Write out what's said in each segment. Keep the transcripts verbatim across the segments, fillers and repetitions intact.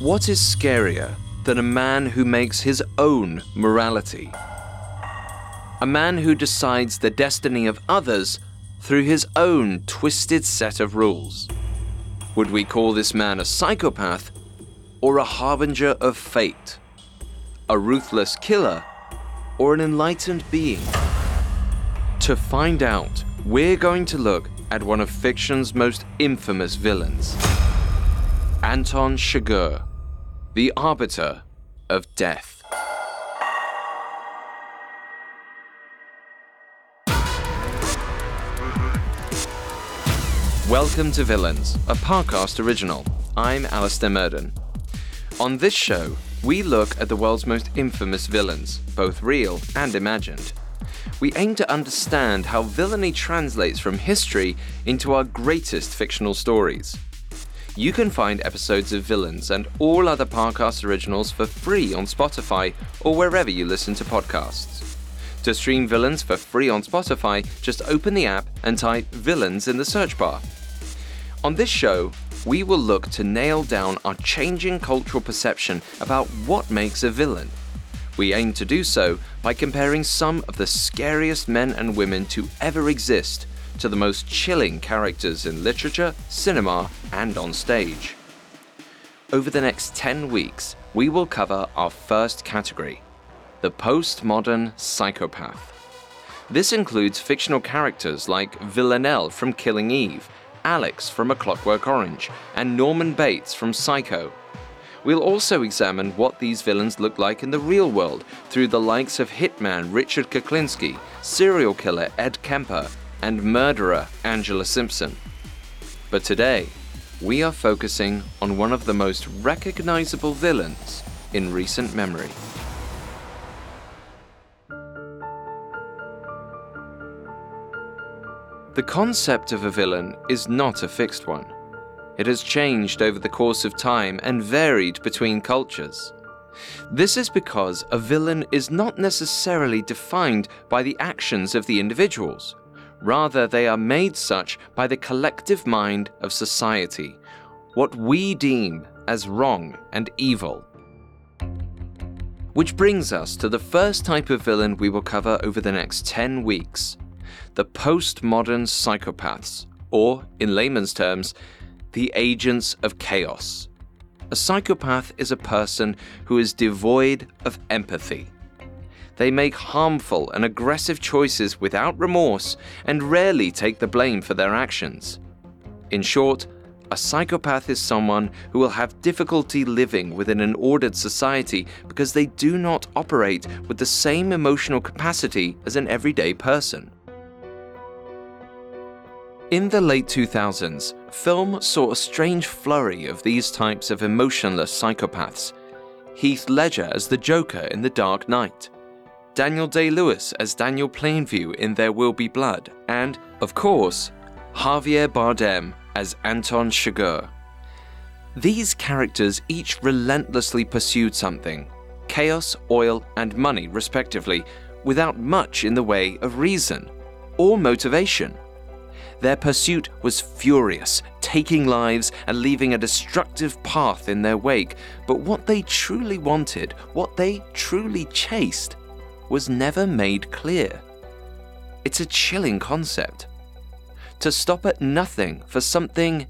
What is scarier than a man who makes his own morality? A man who decides the destiny of others through his own twisted set of rules. Would we call this man a psychopath or a harbinger of fate? A ruthless killer or an enlightened being? To find out, we're going to look at one of fiction's most infamous villains, Anton Chigurh, the arbiter of death. Welcome to Villains, a Parcast original. I'm Alastair Murden. On this show, we look at the world's most infamous villains, both real and imagined. We aim to understand how villainy translates from history into our greatest fictional stories. You can find episodes of Villains and all other Parcast originals for free on Spotify or wherever you listen to podcasts. To stream Villains for free on Spotify, just open the app and type Villains in the search bar. On this show, we will look to nail down our changing cultural perception about what makes a villain. We aim to do so by comparing some of the scariest men and women to ever exist to the most chilling characters in literature, cinema, and on stage. Over the next ten weeks, we will cover our first category, the postmodern psychopath. This includes fictional characters like Villanelle from Killing Eve, Alex from A Clockwork Orange, and Norman Bates from Psycho. We'll also examine what these villains look like in the real world through the likes of hitman Richard Kuklinski, serial killer Ed Kemper, and murderer Angela Simpson. But today, we are focusing on one of the most recognizable villains in recent memory. The concept of a villain is not a fixed one. It has changed over the course of time and varied between cultures. This is because a villain is not necessarily defined by the actions of the individuals. Rather, they are made such by the collective mind of society, what we deem as wrong and evil. Which brings us to the first type of villain we will cover over the next ten weeks, the postmodern psychopaths, or, in layman's terms, the agents of chaos. A psychopath is a person who is devoid of empathy. They make harmful and aggressive choices without remorse and rarely take the blame for their actions. In short, a psychopath is someone who will have difficulty living within an ordered society because they do not operate with the same emotional capacity as an everyday person. In the late two thousands, film saw a strange flurry of these types of emotionless psychopaths. Heath Ledger as the Joker in The Dark Knight, Daniel Day-Lewis as Daniel Plainview in There Will Be Blood, and, of course, Javier Bardem as Anton Chigurh. These characters each relentlessly pursued something, chaos, oil, and money respectively, without much in the way of reason or motivation. Their pursuit was furious, taking lives and leaving a destructive path in their wake, but what they truly wanted, what they truly chased, was never made clear. It's a chilling concept. To stop at nothing for something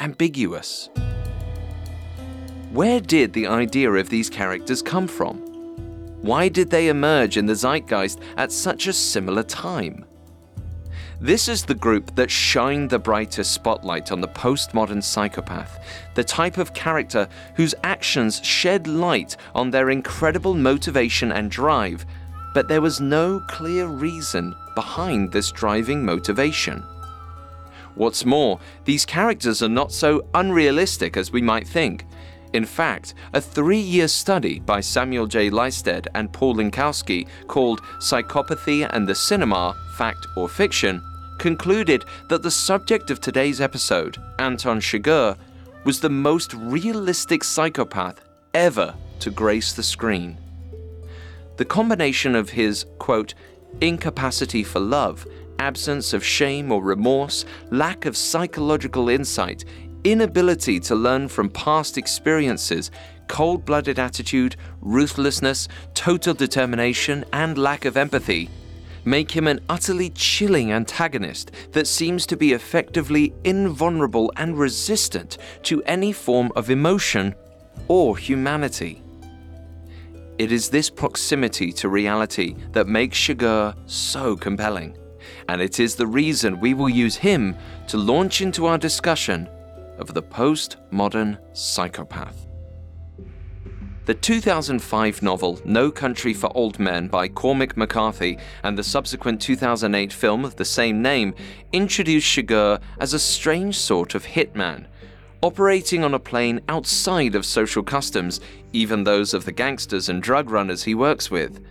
ambiguous. Where did the idea of these characters come from? Why did they emerge in the zeitgeist at such a similar time? This is the group that shined the brightest spotlight on the postmodern psychopath, the type of character whose actions shed light on their incredible motivation and drive, but there was no clear reason behind this driving motivation. What's more, these characters are not so unrealistic as we might think. In fact, a three-year study by Samuel J. Leisted and Paul Linkowski called Psychopathy and the Cinema, Fact or Fiction, concluded that the subject of today's episode, Anton Chigurh, was the most realistic psychopath ever to grace the screen. The combination of his, quote, incapacity for love, absence of shame or remorse, lack of psychological insight, inability to learn from past experiences, cold-blooded attitude, ruthlessness, total determination, and lack of empathy make him an utterly chilling antagonist that seems to be effectively invulnerable and resistant to any form of emotion or humanity. It is this proximity to reality that makes Chigurh so compelling. And it is the reason we will use him to launch into our discussion of the postmodern psychopath. The two thousand five novel No Country for Old Men by Cormac McCarthy and the subsequent two thousand eight film of the same name introduced Chigurh as a strange sort of hitman, operating on a plane outside of social customs, even those of the gangsters and drug runners he works with.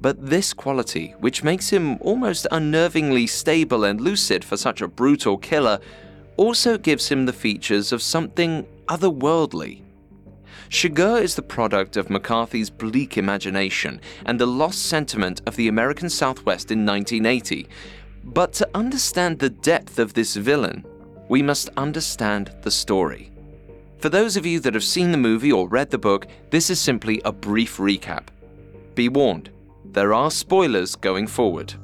But this quality, which makes him almost unnervingly stable and lucid for such a brutal killer, also gives him the features of something otherworldly. Chigurh is the product of McCarthy's bleak imagination and the lost sentiment of the American Southwest in nineteen eighty. But to understand the depth of this villain, we must understand the story. For those of you that have seen the movie or read the book, this is simply a brief recap. Be warned. There are spoilers going forward.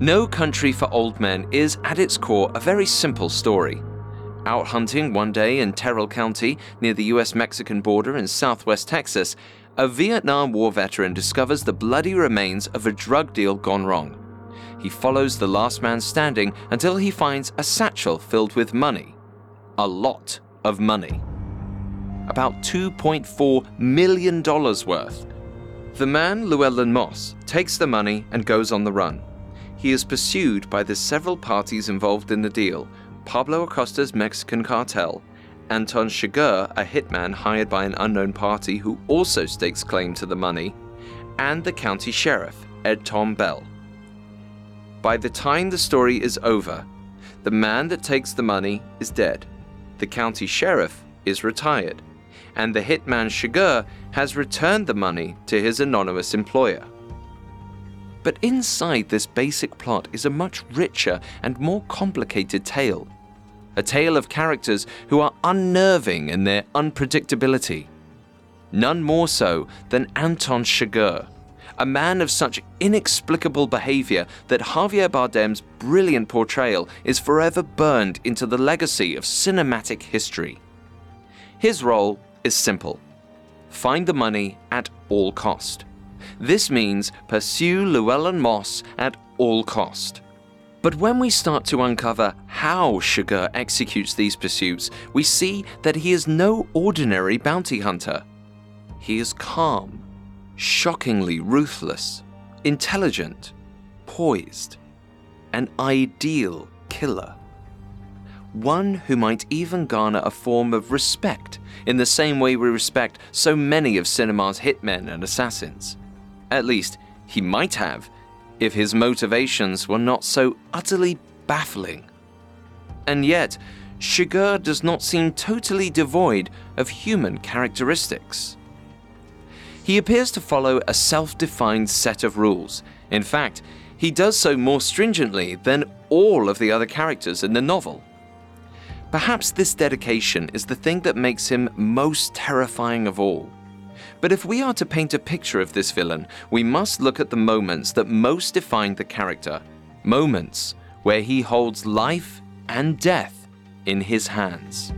No Country for Old Men is, at its core, a very simple story. Out hunting one day in Terrell County, near the U S Mexican border in southwest Texas, a Vietnam War veteran discovers the bloody remains of a drug deal gone wrong. He follows the last man standing until he finds a satchel filled with money. A lot of money. About two point four million dollars worth. The man, Llewellyn Moss, takes the money and goes on the run. He is pursued by the several parties involved in the deal, Pablo Acosta's Mexican cartel, Anton Chigurh, a hitman hired by an unknown party who also stakes claim to the money, and the county sheriff, Ed Tom Bell. By the time the story is over, the man that takes the money is dead, the county sheriff is retired, and the hitman Chigurh has returned the money to his anonymous employer. But inside this basic plot is a much richer and more complicated tale. A tale of characters who are unnerving in their unpredictability. None more so than Anton Chigurh, a man of such inexplicable behavior that Javier Bardem's brilliant portrayal is forever burned into the legacy of cinematic history. His role is simple. Find the money at all cost. This means pursue Llewellyn Moss at all cost. But when we start to uncover how Chigurh executes these pursuits, we see that he is no ordinary bounty hunter. He is calm, shockingly ruthless, intelligent, poised, an ideal killer. One who might even garner a form of respect in the same way we respect so many of cinema's hitmen and assassins. At least, he might have, if his motivations were not so utterly baffling. And yet, Chigurh does not seem totally devoid of human characteristics. He appears to follow a self-defined set of rules. In fact, he does so more stringently than all of the other characters in the novel. Perhaps this dedication is the thing that makes him most terrifying of all. But if we are to paint a picture of this villain, we must look at the moments that most define the character, moments where he holds life and death in his hands.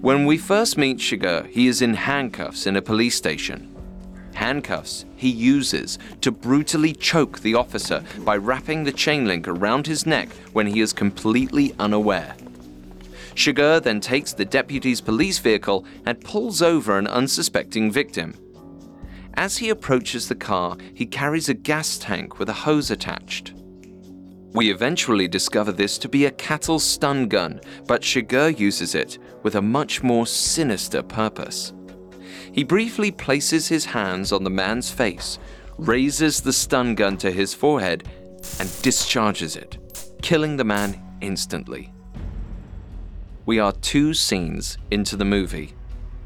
When we first meet Chigurh, he is in handcuffs in a police station. Handcuffs he uses to brutally choke the officer by wrapping the chain link around his neck when he is completely unaware. Chigurh then takes the deputy's police vehicle and pulls over an unsuspecting victim. As he approaches the car, he carries a gas tank with a hose attached. We eventually discover this to be a cattle stun gun, but Chigurh uses it with a much more sinister purpose. He briefly places his hands on the man's face, raises the stun gun to his forehead, and discharges it, killing the man instantly. We are two scenes into the movie,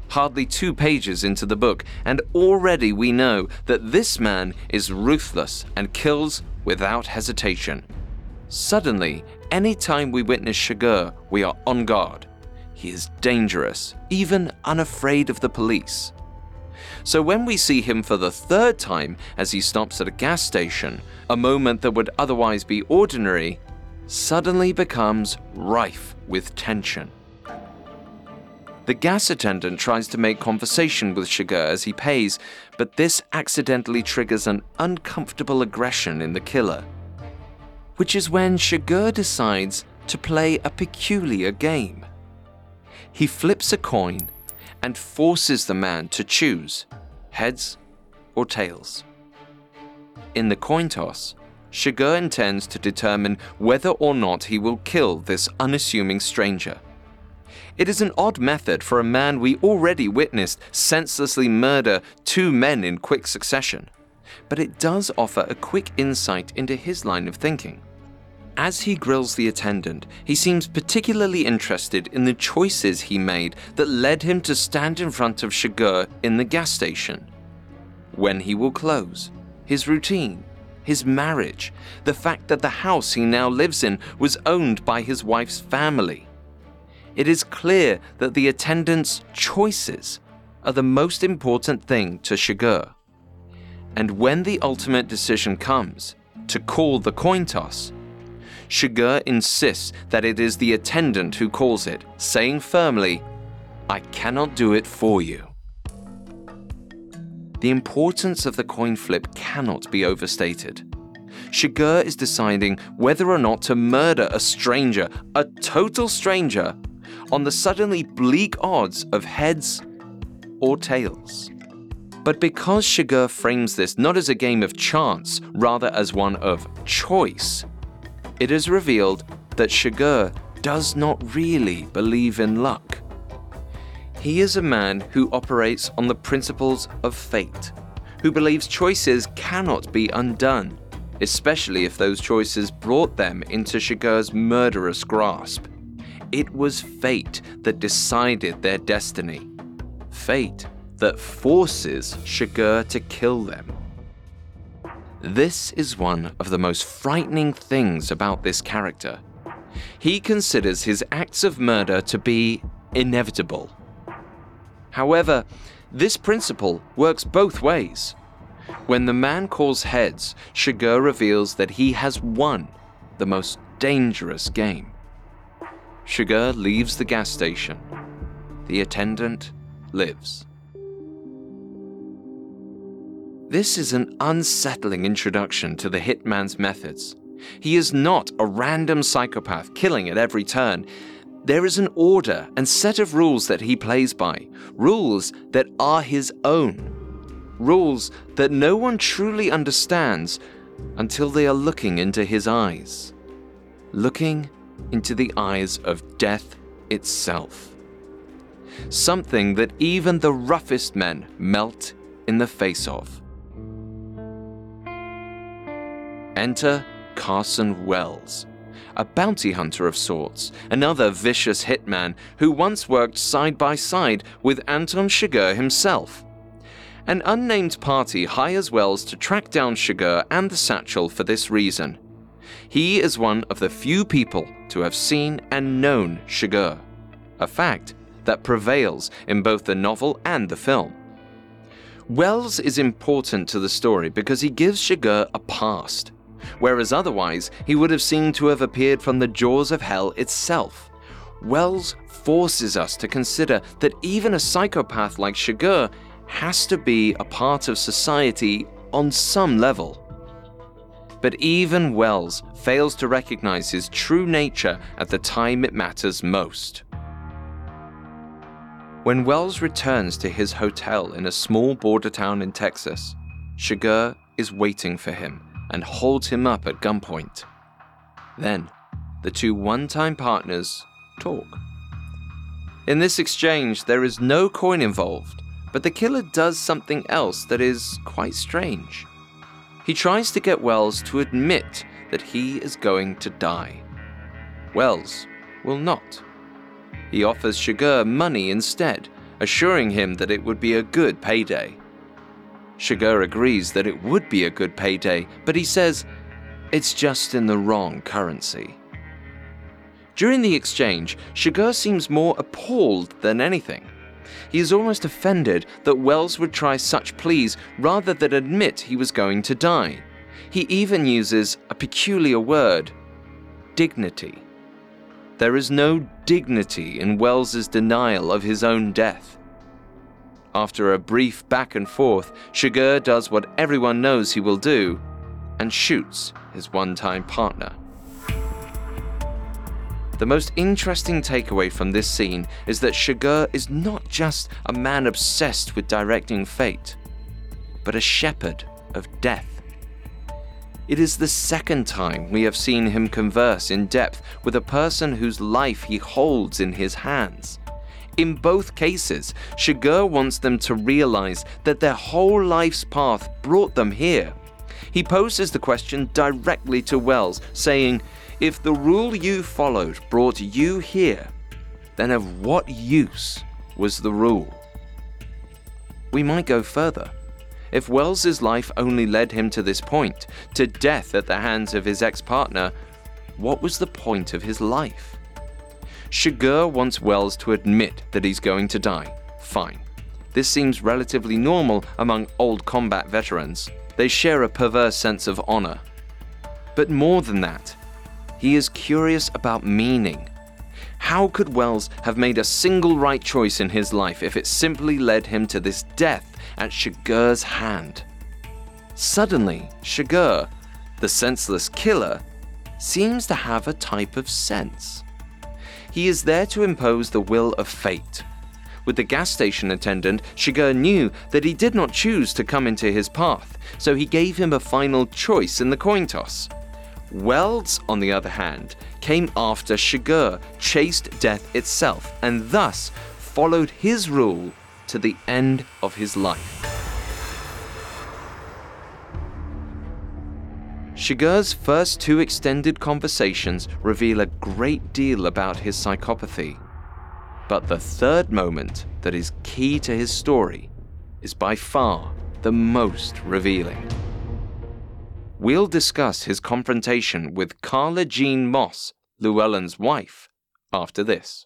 hardly two pages into the book, and already we know that this man is ruthless and kills without hesitation. Suddenly, any time we witness Chigurh, we are on guard. He is dangerous, even unafraid of the police. So when we see him for the third time as he stops at a gas station, a moment that would otherwise be ordinary suddenly becomes rife with tension. The gas attendant tries to make conversation with Chigurh as he pays, but this accidentally triggers an uncomfortable aggression in the killer, which is when Chigurh decides to play a peculiar game. He flips a coin and forces the man to choose heads or tails. In the coin toss, Chigurh intends to determine whether or not he will kill this unassuming stranger. It is an odd method for a man we already witnessed senselessly murder two men in quick succession, but it does offer a quick insight into his line of thinking. As he grills the attendant, he seems particularly interested in the choices he made that led him to stand in front of Chigurh in the gas station. When he will close, his routine, his marriage, the fact that the house he now lives in was owned by his wife's family. It is clear that the attendant's choices are the most important thing to Chigurh. And when the ultimate decision comes, to call the coin toss, Chigurh insists that it is the attendant who calls it, saying firmly, "I cannot do it for you." The importance of the coin flip cannot be overstated. Chigurh is deciding whether or not to murder a stranger, a total stranger, on the suddenly bleak odds of heads or tails. But because Chigurh frames this not as a game of chance, rather as one of choice, it is revealed that Chigurh does not really believe in luck. He is a man who operates on the principles of fate, who believes choices cannot be undone, especially if those choices brought them into Chigurh's murderous grasp. It was fate that decided their destiny. Fate that forces Chigurh to kill them. This is one of the most frightening things about this character. He considers his acts of murder to be inevitable. However, this principle works both ways. When the man calls heads, Chigurh reveals that he has won the most dangerous game. Chigurh leaves the gas station. The attendant lives. This is an unsettling introduction to the hitman's methods. He is not a random psychopath killing at every turn. There is an order and set of rules that he plays by, rules that are his own, rules that no one truly understands until they are looking into his eyes, looking into the eyes of death itself. Something that even the roughest men melt in the face of. Enter Carson Wells, a bounty hunter of sorts, another vicious hitman who once worked side by side with Anton Chigurh himself. An unnamed party hires Wells to track down Chigurh and the satchel for this reason. He is one of the few people to have seen and known Chigurh, a fact that prevails in both the novel and the film. Wells is important to the story because he gives Chigurh a past, whereas otherwise he would have seemed to have appeared from the jaws of hell itself. Wells forces us to consider that even a psychopath like Chigurh has to be a part of society on some level. But even Wells fails to recognize his true nature at the time it matters most. When Wells returns to his hotel in a small border town in Texas, Chigurh is waiting for him and holds him up at gunpoint. Then, the two one-time partners talk. In this exchange, there is no coin involved, but the killer does something else that is quite strange. He tries to get Wells to admit that he is going to die. Wells will not. He offers Chigurh money instead, assuring him that it would be a good payday. Chigurh agrees that it would be a good payday, but he says it's just in the wrong currency. During the exchange, Chigurh seems more appalled than anything. He is almost offended that Wells would try such pleas rather than admit he was going to die. He even uses a peculiar word, dignity. There is no dignity in Wells's denial of his own death. After a brief back and forth, Chigurh does what everyone knows he will do and shoots his one-time partner. The most interesting takeaway from this scene is that Chigurh is not just a man obsessed with directing fate, but a shepherd of death. It is the second time we have seen him converse in depth with a person whose life he holds in his hands. In both cases, Chigurh wants them to realize that their whole life's path brought them here. He poses the question directly to Wells, saying, "If the rule you followed brought you here, then of what use was the rule?" We might go further. If Wells's life only led him to this point, to death at the hands of his ex-partner, what was the point of his life? Chigurh wants Wells to admit that he's going to die. Fine. This seems relatively normal among old combat veterans. They share a perverse sense of honor. But more than that, he is curious about meaning. How could Wells have made a single right choice in his life if it simply led him to this death at Chigurh's hand? Suddenly, Chigurh, the senseless killer, seems to have a type of sense. He is there to impose the will of fate. With the gas station attendant, Chigurh knew that he did not choose to come into his path, so he gave him a final choice in the coin toss. Wells, on the other hand, came after Chigurh, chased death itself, and thus followed his rule to the end of his life. Chigurh's first two extended conversations reveal a great deal about his psychopathy. But the third moment that is key to his story is by far the most revealing. We'll discuss his confrontation with Carla Jean Moss, Llewellyn's wife, after this.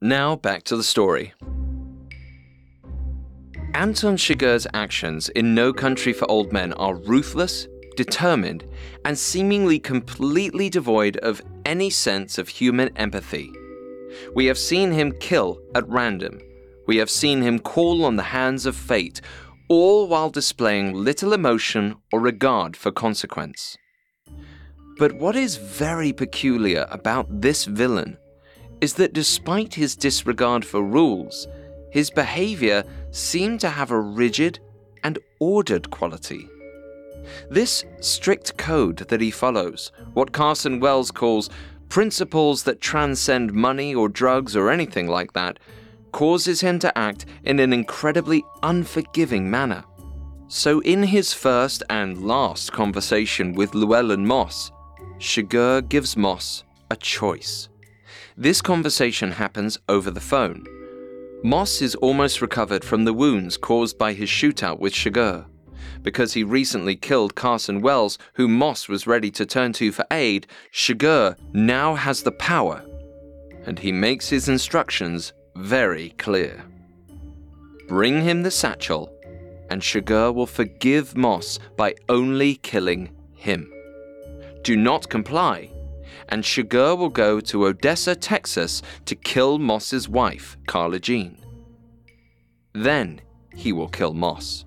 Now back to the story. Anton Chigurh's actions in No Country for Old Men are ruthless, determined, and seemingly completely devoid of any sense of human empathy. We have seen him kill at random. We have seen him call on the hands of fate, all while displaying little emotion or regard for consequence. But what is very peculiar about this villain is that despite his disregard for rules, his behavior seemed to have a rigid and ordered quality. This strict code that he follows, what Carson Wells calls principles that transcend money or drugs or anything like that, causes him to act in an incredibly unforgiving manner. So in his first and last conversation with Llewellyn Moss, Chigurh gives Moss a choice. This conversation happens over the phone. Moss is almost recovered from the wounds caused by his shootout with Chigurh, because he recently killed Carson Wells, whom Moss was ready to turn to for aid. Chigurh now has the power, and he makes his instructions very clear. Bring him the satchel, and Chigurh will forgive Moss by only killing him. Do not comply, and Chigurh will go to Odessa, Texas, to kill Moss's wife, Carla Jean. Then he will kill Moss.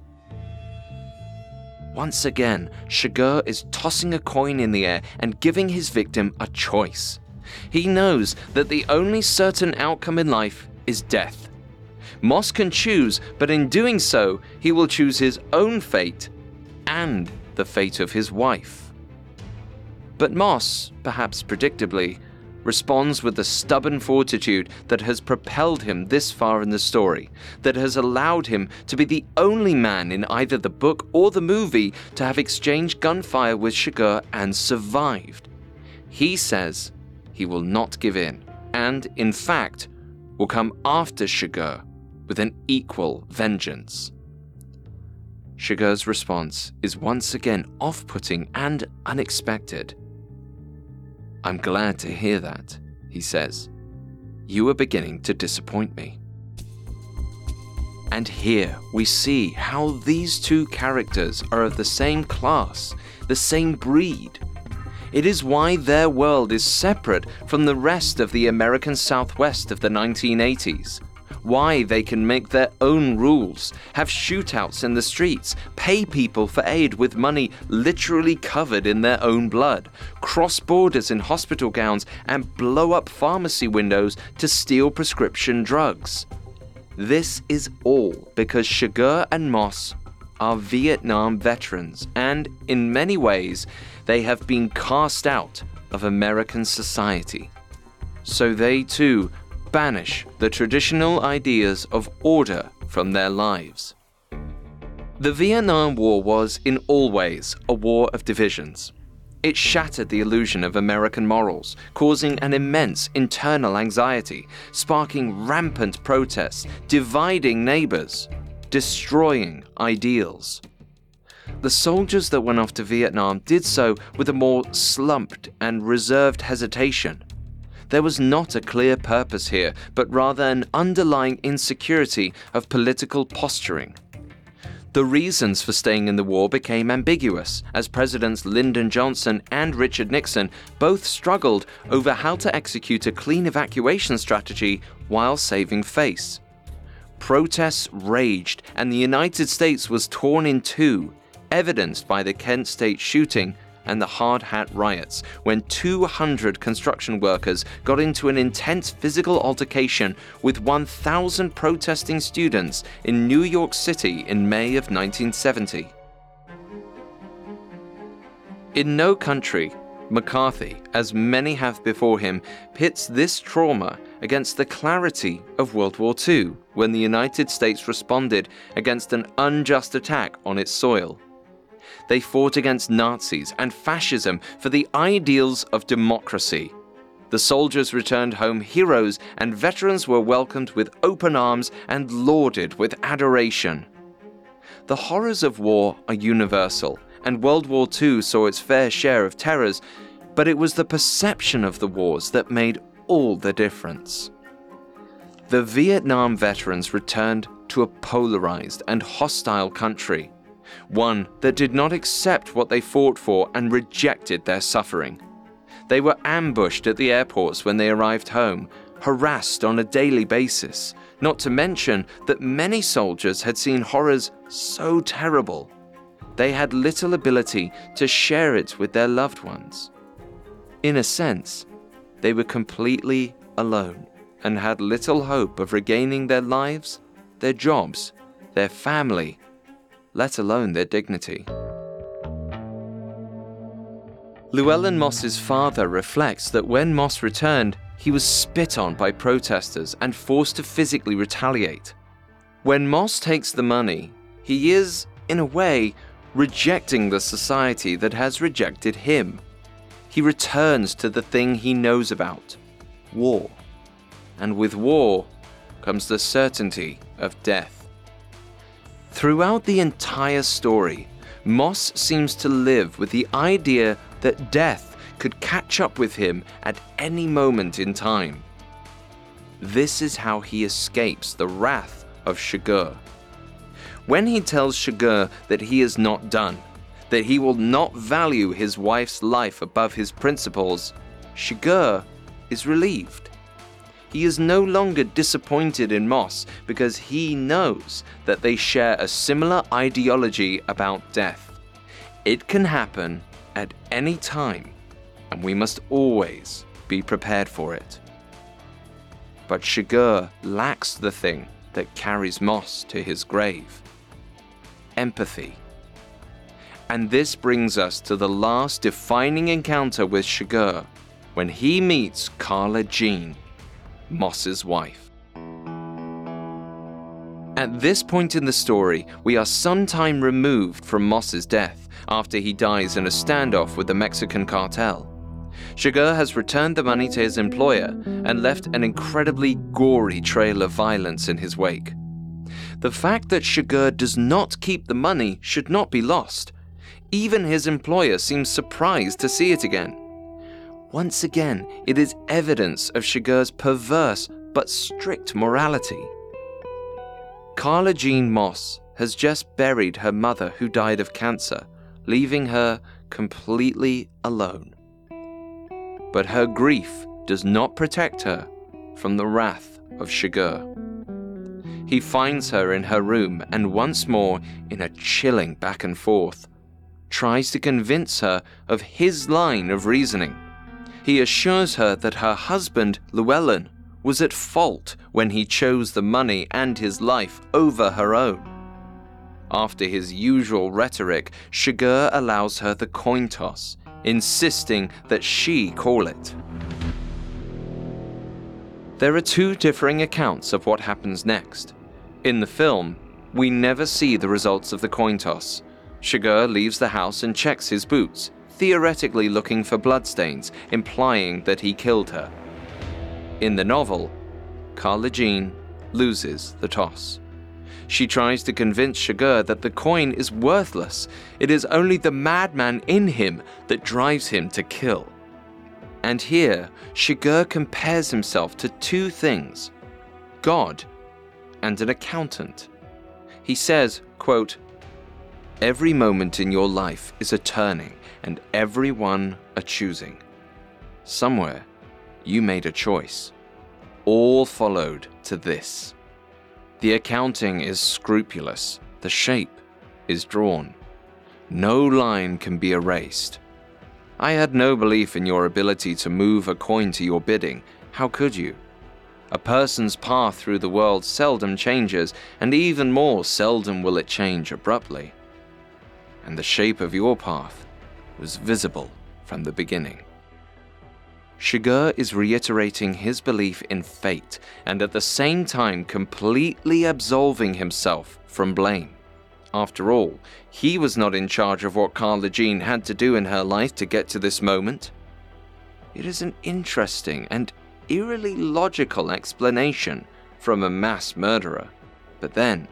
Once again, Chigurh is tossing a coin in the air and giving his victim a choice. He knows that the only certain outcome in life is death. Moss can choose, but in doing so, he will choose his own fate and the fate of his wife. But Moss, perhaps predictably, responds with the stubborn fortitude that has propelled him this far in the story, that has allowed him to be the only man in either the book or the movie to have exchanged gunfire with Chigurh and survived. He says he will not give in, and in fact, will come after Chigurh with an equal vengeance. Chigurh's response is once again off-putting and unexpected. I'm glad to hear that, he says. You are beginning to disappoint me. And here we see how these two characters are of the same class, the same breed. It is why their world is separate from the rest of the American Southwest of the nineteen eighties. Why they can make their own rules, have shootouts in the streets, pay people for aid with money literally covered in their own blood, cross borders in hospital gowns, and blow up pharmacy windows to steal prescription drugs. This is all because Chigurh and Moss are Vietnam veterans, and in many ways, they have been cast out of American society. So they too banish the traditional ideas of order from their lives. The Vietnam War was, in all ways, a war of divisions. It shattered the illusion of American morals, causing an immense internal anxiety, sparking rampant protests, dividing neighbors, destroying ideals. The soldiers that went off to Vietnam did so with a more slumped and reserved hesitation. There was not a clear purpose here, but rather an underlying insecurity of political posturing. The reasons for staying in the war became ambiguous, as Presidents Lyndon Johnson and Richard Nixon both struggled over how to execute a clean evacuation strategy while saving face. Protests raged, and the United States was torn in two, evidenced by the Kent State shooting and the Hard Hat riots, when two hundred construction workers got into an intense physical altercation with one thousand protesting students in New York City in May of nineteen seventy. In No Country, McCarthy, as many have before him, pits this trauma against the clarity of World War Two, when the United States responded against an unjust attack on its soil. They fought against Nazis and fascism for the ideals of democracy. The soldiers returned home heroes, and veterans were welcomed with open arms and lauded with adoration. The horrors of war are universal, and World War Two saw its fair share of terrors, but it was the perception of the wars that made all the difference. The Vietnam veterans returned to a polarized and hostile country, one that did not accept what they fought for and rejected their suffering. They were ambushed at the airports when they arrived home, harassed on a daily basis, not to mention that many soldiers had seen horrors so terrible, they had little ability to share it with their loved ones. In a sense, they were completely alone and had little hope of regaining their lives, their jobs, their family, let alone their dignity. Llewellyn Moss's father reflects that when Moss returned, he was spit on by protesters and forced to physically retaliate. When Moss takes the money, he is, in a way, rejecting the society that has rejected him. He returns to the thing he knows about, war. And with war comes the certainty of death. Throughout the entire story, Moss seems to live with the idea that death could catch up with him at any moment in time. This is how he escapes the wrath of Chigurh. When he tells Chigurh that he is not done, that he will not value his wife's life above his principles, Chigurh is relieved. He is no longer disappointed in Moss because he knows that they share a similar ideology about death. It can happen at any time, and we must always be prepared for it. But Chigurh lacks the thing that carries Moss to his grave: empathy. And this brings us to the last defining encounter with Chigurh, when he meets Carla Jean, Moss's wife. At this point in the story, we are some time removed from Moss's death after he dies in a standoff with the Mexican cartel. Chigurh has returned the money to his employer and left an incredibly gory trail of violence in his wake. The fact that Chigurh does not keep the money should not be lost. Even his employer seems surprised to see it again. Once again, it is evidence of Chigurh's perverse but strict morality. Carla Jean Moss has just buried her mother, who died of cancer, leaving her completely alone. But her grief does not protect her from the wrath of Chigurh. He finds her in her room and once more, in a chilling back and forth, tries to convince her of his line of reasoning. He assures her that her husband, Llewellyn, was at fault when he chose the money and his life over her own. After his usual rhetoric, Chigurh allows her the coin toss, insisting that she call it. There are two differing accounts of what happens next. In the film, we never see the results of the coin toss. Chigurh leaves the house and checks his boots, theoretically looking for bloodstains, implying that he killed her. In the novel, Carla Jean loses the toss. She tries to convince Chigurh that the coin is worthless. It is only the madman in him that drives him to kill. And here, Chigurh compares himself to two things: God and an accountant. He says, quote, "Every moment in your life is a turning, and everyone a choosing. Somewhere, you made a choice. All followed to this. The accounting is scrupulous. The shape is drawn. No line can be erased. I had no belief in your ability to move a coin to your bidding. How could you? A person's path through the world seldom changes, and even more seldom will it change abruptly. And the shape of your path was visible from the beginning." Chigurh is reiterating his belief in fate and at the same time completely absolving himself from blame. After all, he was not in charge of what Carla Jean had to do in her life to get to this moment. It is an interesting and eerily logical explanation from a mass murderer. But then,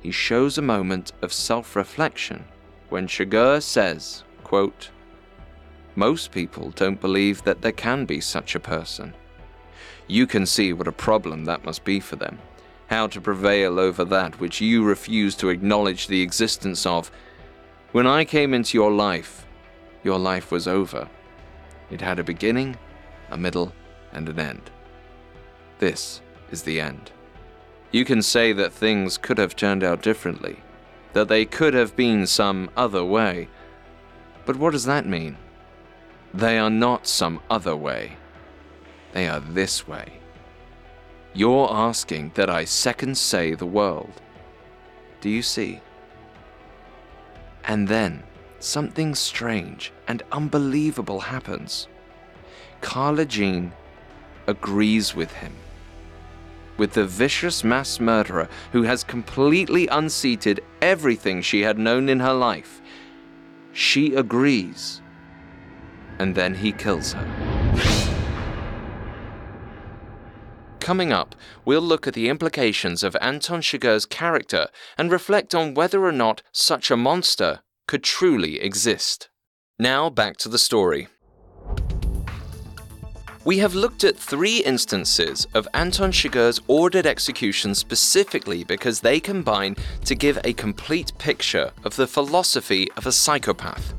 he shows a moment of self-reflection when Chigurh says, quote, "Most people don't believe that there can be such a person. You can see what a problem that must be for them, how to prevail over that which you refuse to acknowledge the existence of. When I came into your life, your life was over. It had a beginning, a middle, and an end. This is the end. You can say that things could have turned out differently, that they could have been some other way. But what does that mean? They are not some other way. They are this way. You're asking that I second say the world. Do you see? And then, something strange and unbelievable happens. Carla Jean agrees with him. With the vicious mass murderer who has completely unseated everything she had known in her life. She agrees. And then he kills her. Coming up, we'll look at the implications of Anton Chigurh's character and reflect on whether or not such a monster could truly exist. Now back to the story. We have looked at three instances of Anton Chigurh's ordered executions specifically because they combine to give a complete picture of the philosophy of a psychopath.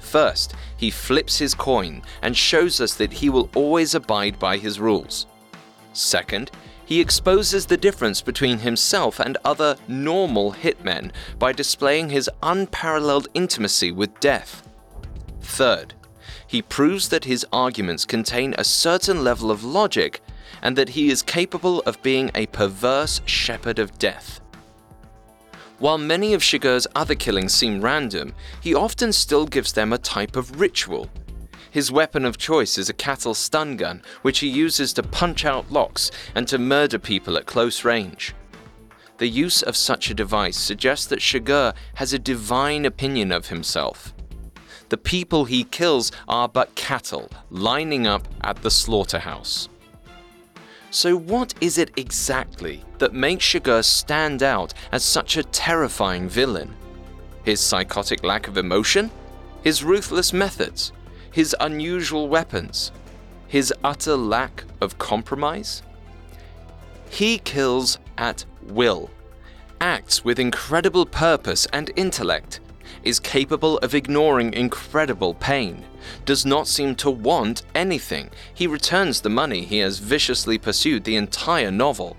First, he flips his coin and shows us that he will always abide by his rules. Second, he exposes the difference between himself and other normal hitmen by displaying his unparalleled intimacy with death. Third, he proves that his arguments contain a certain level of logic and that he is capable of being a perverse shepherd of death. While many of Chigurh's other killings seem random, he often still gives them a type of ritual. His weapon of choice is a cattle stun gun, which he uses to punch out locks and to murder people at close range. The use of such a device suggests that Chigurh has a divine opinion of himself. The people he kills are but cattle lining up at the slaughterhouse. So what is it exactly that makes Chigurh stand out as such a terrifying villain? His psychotic lack of emotion? His ruthless methods? His unusual weapons, his utter lack of compromise? He kills at will, acts with incredible purpose and intellect, is capable of ignoring incredible pain, does not seem to want anything. He returns the money he has viciously pursued the entire novel,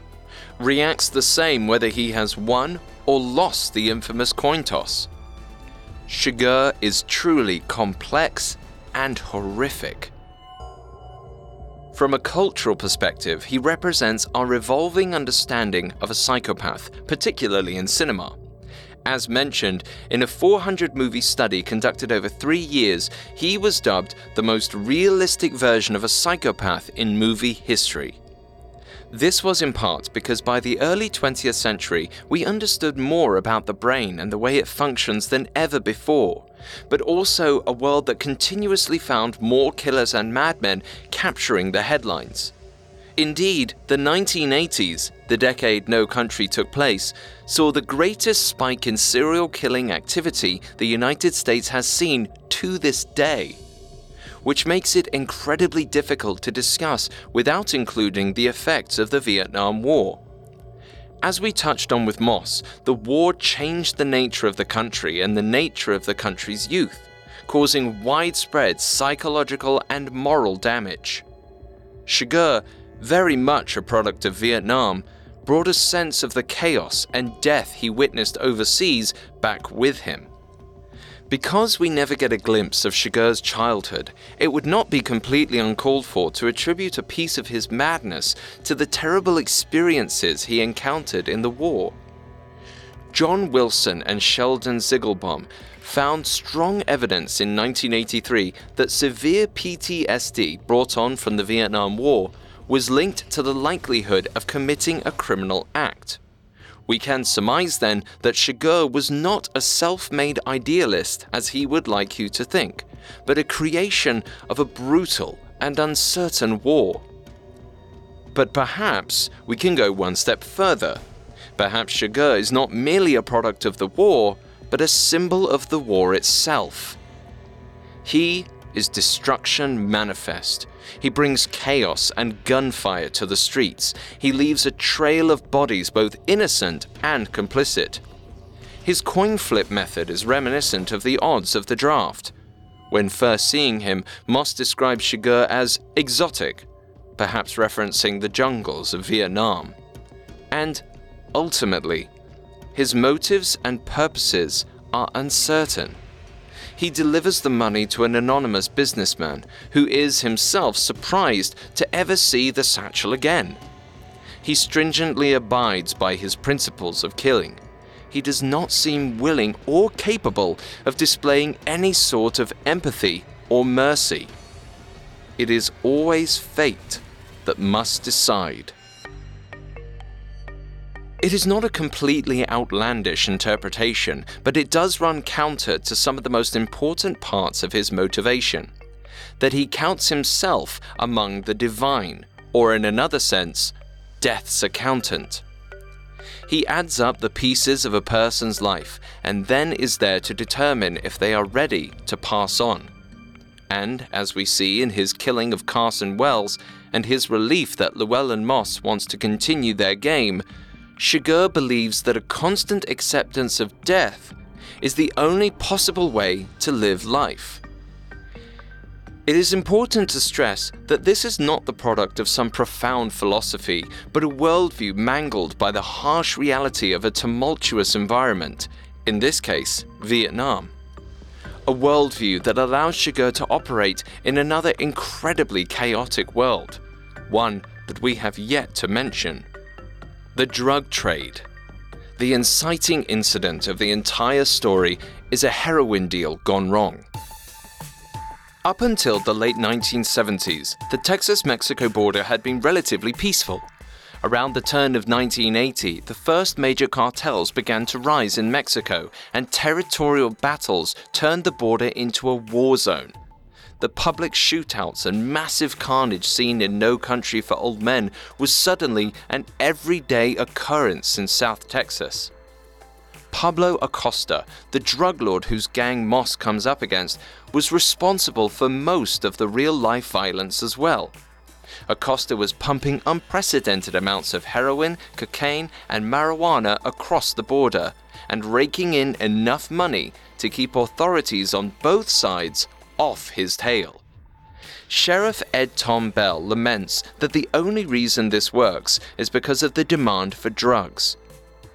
reacts the same whether he has won or lost the infamous coin toss. Chigurh is truly complex and horrific. From a cultural perspective, he represents our evolving understanding of a psychopath, particularly in cinema. As mentioned, in a four hundred movie study conducted over three years, he was dubbed the most realistic version of a psychopath in movie history. This was in part because by the early twentieth century, we understood more about the brain and the way it functions than ever before, but also a world that continuously found more killers and madmen capturing the headlines. Indeed, the nineteen eighties, the decade No Country took place, saw the greatest spike in serial killing activity the United States has seen to this day, which makes it incredibly difficult to discuss without including the effects of the Vietnam War. As we touched on with Moss, the war changed the nature of the country and the nature of the country's youth, causing widespread psychological and moral damage. Chigurh, very much a product of Vietnam, brought a sense of the chaos and death he witnessed overseas back with him. Because we never get a glimpse of Chigurh's childhood, it would not be completely uncalled for to attribute a piece of his madness to the terrible experiences he encountered in the war. John Wilson and Sheldon Ziegelbaum found strong evidence in nineteen eighty-three that severe P T S D brought on from the Vietnam War was linked to the likelihood of committing a criminal act. We can surmise then that Chigurh was not a self-made idealist as he would like you to think, but a creation of a brutal and uncertain war. But perhaps we can go one step further. Perhaps Chigurh is not merely a product of the war, but a symbol of the war itself. He is destruction manifest. He brings chaos and gunfire to the streets. He leaves a trail of bodies, both innocent and complicit. His coin flip method is reminiscent of the odds of the draft. When first seeing him, Moss described Chigurh as exotic, perhaps referencing the jungles of Vietnam. And ultimately, his motives and purposes are uncertain. he delivers the money to an anonymous businessman, who is himself surprised to ever see the satchel again. He stringently abides by his principles of killing. He does not seem willing or capable of displaying any sort of empathy or mercy. It is always fate that must decide. It is not a completely outlandish interpretation, but it does run counter to some of the most important parts of his motivation, that he counts himself among the divine, or in another sense, death's accountant. He adds up the pieces of a person's life and then is there to determine if they are ready to pass on. And, as we see in his killing of Carson Wells and his relief that Llewellyn Moss wants to continue their game, Chigurh believes that a constant acceptance of death is the only possible way to live life. It is important to stress that this is not the product of some profound philosophy, but a worldview mangled by the harsh reality of a tumultuous environment, in this case, Vietnam. A worldview that allows Chigurh to operate in another incredibly chaotic world, one that we have yet to mention. The drug trade. The inciting incident of the entire story is a heroin deal gone wrong. Up until the late nineteen seventies, the Texas-Mexico border had been relatively peaceful. Around the turn of nineteen eighty, the first major cartels began to rise in Mexico, and territorial battles turned the border into a war zone. The public shootouts and massive carnage seen in No Country for Old Men was suddenly an everyday occurrence in South Texas. Pablo Acosta, the drug lord whose gang Moss comes up against, was responsible for most of the real-life violence as well. Acosta was pumping unprecedented amounts of heroin, cocaine, and marijuana across the border, and raking in enough money to keep authorities on both sides off his tail. Sheriff Ed Tom Bell laments that the only reason this works is because of the demand for drugs.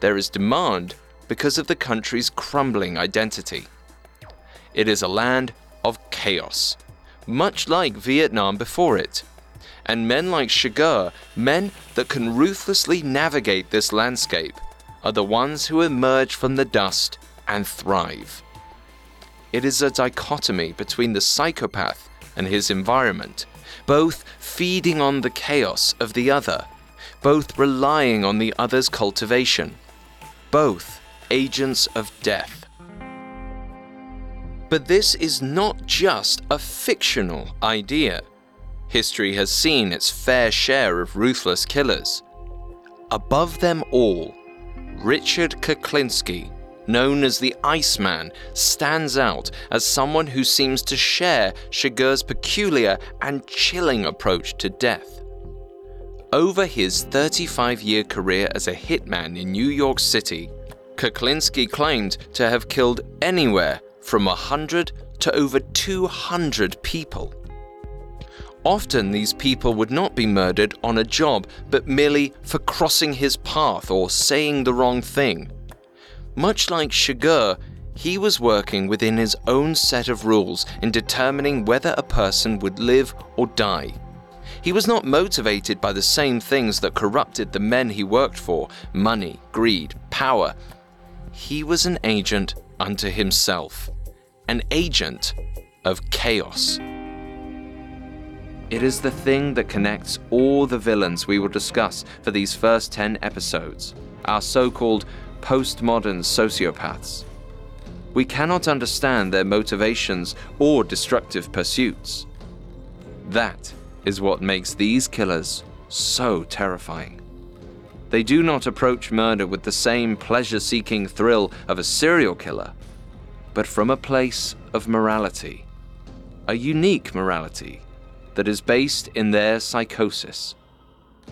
There is demand because of the country's crumbling identity. It is a land of chaos, much like Vietnam before it. And men like Chigurh, men that can ruthlessly navigate this landscape, are the ones who emerge from the dust and thrive. It is a dichotomy between the psychopath and his environment, both feeding on the chaos of the other, both relying on the other's cultivation, both agents of death. But this is not just a fictional idea. History has seen its fair share of ruthless killers. Above them all, Richard Kuklinski, known as the Iceman, stands out as someone who seems to share Chigurh's peculiar and chilling approach to death. Over his thirty-five-year career as a hitman in New York City, Kuklinski claimed to have killed anywhere from one hundred to over two hundred people. Often these people would not be murdered on a job, but merely for crossing his path or saying the wrong thing. Much like Chigurh, he was working within his own set of rules in determining whether a person would live or die. He was not motivated by the same things that corrupted the men he worked for: money, greed, power. He was an agent unto himself, an agent of chaos. It is the thing that connects all the villains we will discuss for these first ten episodes, our so-called postmodern sociopaths. We cannot understand their motivations or destructive pursuits. That is what makes these killers so terrifying. They do not approach murder with the same pleasure-seeking thrill of a serial killer, but from a place of morality, a unique morality that is based in their psychosis.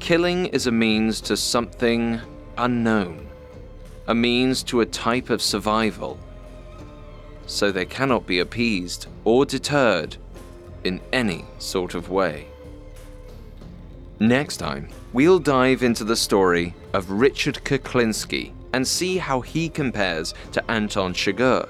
Killing is a means to something unknown, a means to a type of survival, so they cannot be appeased or deterred in any sort of way. Next time, we'll dive into the story of Richard Kuklinski and see how he compares to Anton Chigurh.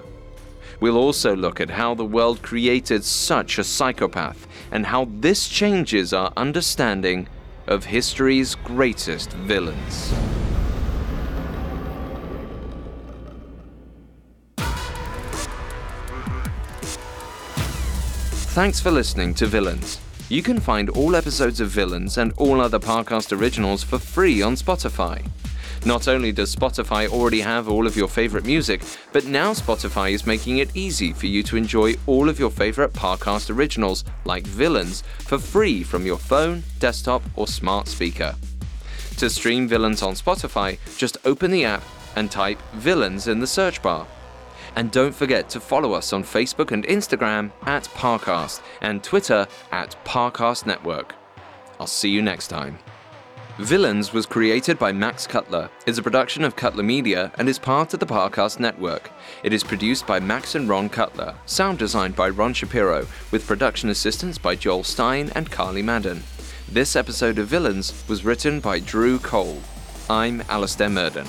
We'll also look at how the world created such a psychopath and how this changes our understanding of history's greatest villains. Thanks for listening to Villains. You can find all episodes of Villains and all other Parcast originals for free on Spotify. Not only does Spotify already have all of your favorite music, but now Spotify is making it easy for you to enjoy all of your favorite Parcast originals, like Villains, for free from your phone, desktop, or smart speaker. To stream Villains on Spotify, just open the app and type Villains in the search bar. And don't forget to follow us on Facebook and Instagram at Parcast and Twitter at Parcast Network. I'll see you next time. Villains was created by Max Cutler, is a production of Cutler Media, and is part of the Parcast Network. It is produced by Max and Ron Cutler, sound designed by Ron Shapiro, with production assistance by Joel Stein and Carly Madden. This episode of Villains was written by Drew Cole. I'm Alastair Murden.